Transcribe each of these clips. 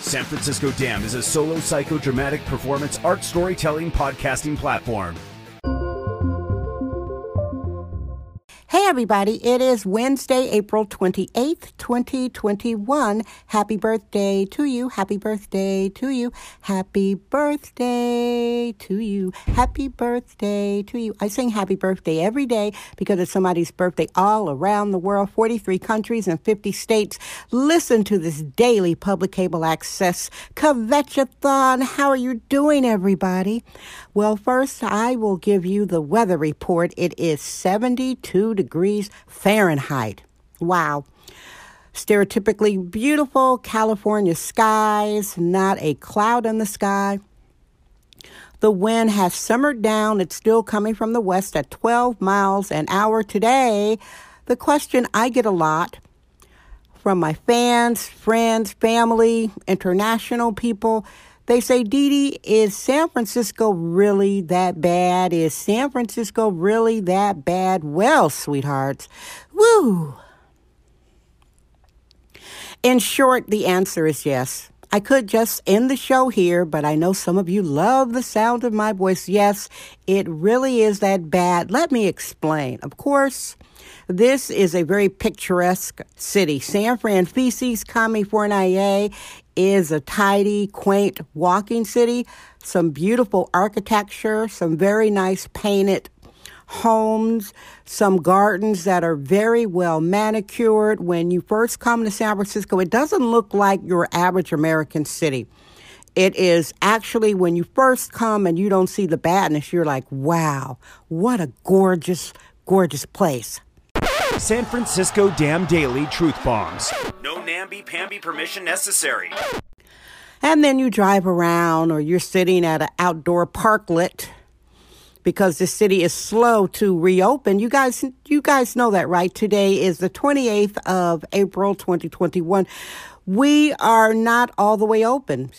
San Francisco Dam is a solo psychodramatic performance art storytelling podcasting platform. Hey everybody, it is Wednesday, April 28th, 2021. Happy birthday to you. Happy birthday to you. Happy birthday to you. Happy birthday to you. I sing happy birthday every day because it's somebody's birthday all around the world, 43 countries and 50 states. Listen to this daily public cable access kvetchathon. How are you doing, everybody? Well, first, I will give you the weather report. It is 72 degrees Fahrenheit. Wow. Stereotypically beautiful California skies, not a cloud in the sky. The wind has simmered down. It's still coming from the west at 12 miles an hour today. The question I get a lot from my fans, friends, family, international people, they say, DeDe, is San Francisco really that bad? Is San Francisco really that bad? Well, sweethearts, woo! In short, the answer is yes. I could just end the show here, but I know some of you love the sound of my voice. Yes, it really is that bad. Let me explain. Of course, this is a very picturesque city. San Francisco, Kami Fournier, is a tidy, quaint, walking city. Some beautiful architecture, some very nice painted homes, some gardens that are very well manicured. When you first come to San Francisco, it doesn't look like your average American city. It is actually, when you first come and you don't see the badness, you're like, wow, what a gorgeous, gorgeous place. San Francisco Dam Daily Truth Bombs. No namby-pamby permission necessary. And then you drive around or you're sitting at an outdoor parklet because the city is slow to reopen. You guys know that, right? Today is the 28th of April, 2021. We are not all the way open.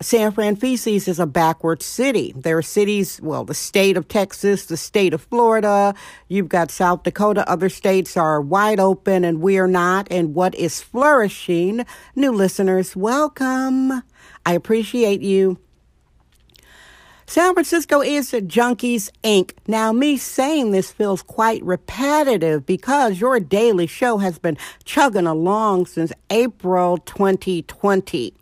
San Francisco is a backward city. There are cities, well, the state of Texas, the state of Florida, you've got South Dakota. Other states are wide open and we are not. And what is flourishing, new listeners, welcome. I appreciate you. San Francisco is Junkies, Inc. Now, me saying this feels quite repetitive because your daily show has been chugging along since April 2020.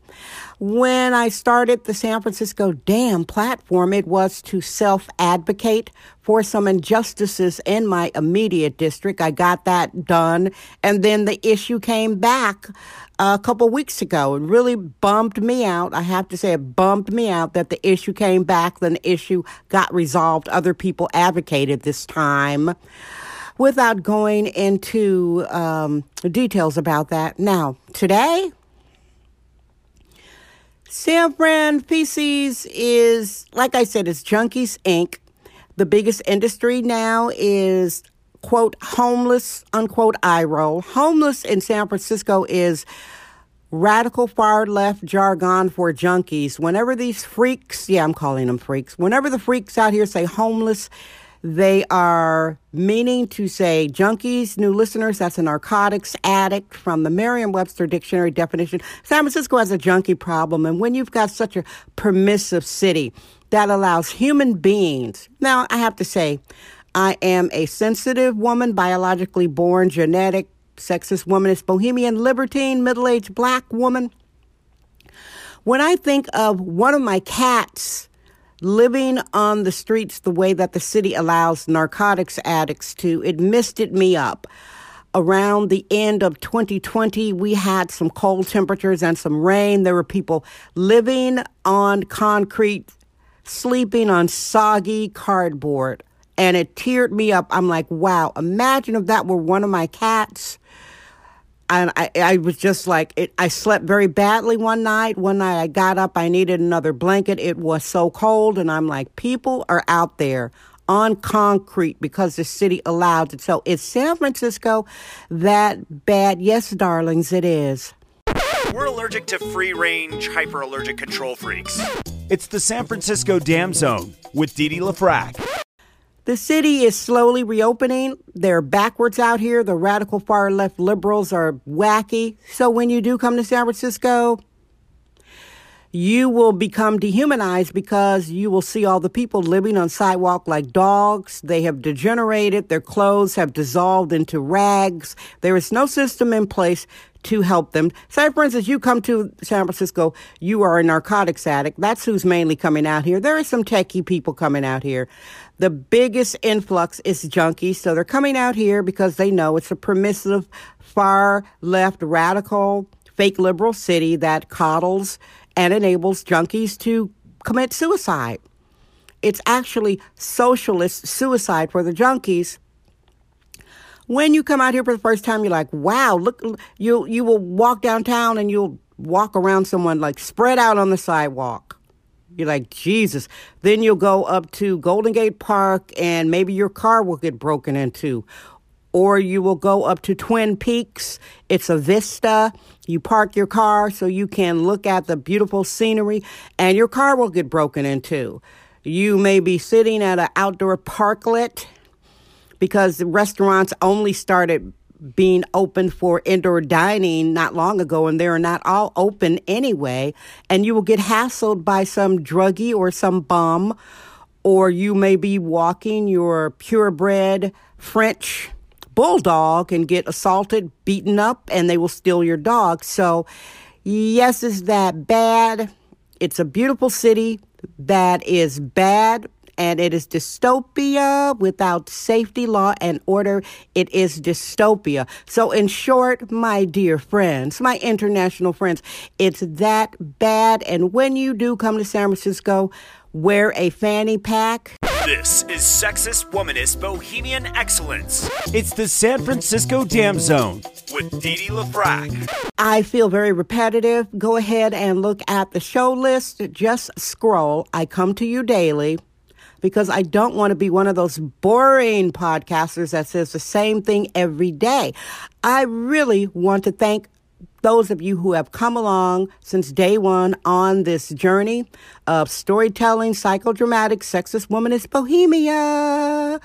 When I started the San Francisco Dam platform, it was to self-advocate for some injustices in my immediate district. I got that done. And then the issue came back a couple weeks ago. It really bummed me out. I have to say it bummed me out that the issue came back. Then the issue got resolved. Other people advocated this time without going into details about that. Now, today, San Francisco is, like I said, it's Junkies, Inc. The biggest industry now is, quote, homeless, unquote, eye roll. Homeless in San Francisco is radical far left jargon for junkies. Whenever these freaks, yeah, I'm calling them freaks, whenever the freaks out here say homeless, they are meaning to say junkies. New listeners, that's a narcotics addict from the Merriam-Webster dictionary definition. San Francisco has a junkie problem. And when you've got such a permissive city that allows human beings. Now, I have to say, I am a sensitive woman, biologically born, genetic, sexist womanist, bohemian, libertine, middle-aged black woman. When I think of one of my cats living on the streets the way that the city allows narcotics addicts to, it misted me up. Around the end of 2020, we had some cold temperatures and some rain. There were people living on concrete, sleeping on soggy cardboard, and it teared me up. I'm like, wow, imagine if that were one of my cats. And I was just like, I slept very badly one night. One night I got up, I needed another blanket. It was so cold. And I'm like, people are out there on concrete because the city allowed it. So is San Francisco that bad? Yes, darlings, it is. We're allergic to free-range, hyper-allergic control freaks. It's the San Francisco Dam Zone with DeDe LaFrange. The city is slowly reopening. They're backwards out here. The radical far-left liberals are wacky. So when you do come to San Francisco, you will become dehumanized because you will see all the people living on sidewalk like dogs. They have degenerated. Their clothes have dissolved into rags. There is no system in place to help them. Say, for instance, you come to San Francisco, you are a narcotics addict. That's who's mainly coming out here. There are some techie people coming out here. The biggest influx is junkies. So they're coming out here because they know it's a permissive, far-left, radical, fake liberal city that coddles and enables junkies to commit suicide. It's actually socialist suicide for the junkies. When you come out here for the first time, you're like, wow, look, you will walk downtown and you'll walk around someone like spread out on the sidewalk. You're like, Jesus. Then you'll go up to Golden Gate Park and maybe your car will get broken into. Or you will go up to Twin Peaks. It's a vista. You park your car so you can look at the beautiful scenery and your car will get broken into. You may be sitting at an outdoor parklet, because the restaurants only started being open for indoor dining not long ago, and they're not all open anyway. And you will get hassled by some druggie or some bum, or you may be walking your purebred French bulldog and get assaulted, beaten up, and they will steal your dog. So, yes, is that bad? It's a beautiful city that is bad. And it is dystopia without safety, law, and order. It is dystopia. So in short, my dear friends, my international friends, it's that bad. And when you do come to San Francisco, wear a fanny pack. This is Sexist Womanist Bohemian Excellence. It's the San Francisco Dam Zone with DeDe LaFrange. I feel very repetitive. Go ahead and look at the show list. Just scroll. I come to you daily, because I don't want to be one of those boring podcasters that says the same thing every day. I really want to thank those of you who have come along since day one on this journey of storytelling, psychodramatic, sexist, womanist bohemia,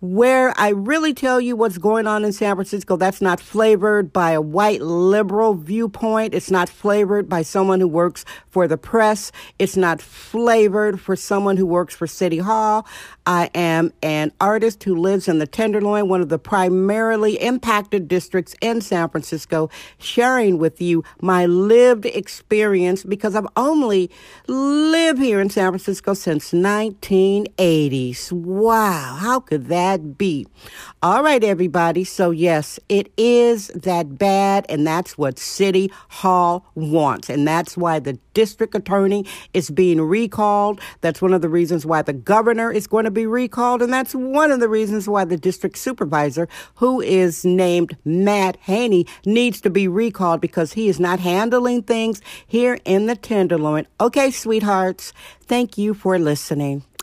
where I really tell you what's going on in San Francisco. That's not flavored by a white liberal viewpoint. It's not flavored by someone who works for the press. It's not flavored for someone who works for City Hall. I am an artist who lives in the Tenderloin, one of the primarily impacted districts in San Francisco, sharing with you my lived experience because I've only lived here in San Francisco since 1980s. Wow, how could that be? All right, everybody. So, yes, it is that bad, and that's what City Hall wants. And that's why the district attorney is being recalled. That's one of the reasons why the governor is going to be recalled. And that's one of the reasons why the district supervisor, who is named Matt Haney, needs to be recalled because he is not handling things here in the Tenderloin. Okay, sweethearts, thank you for listening.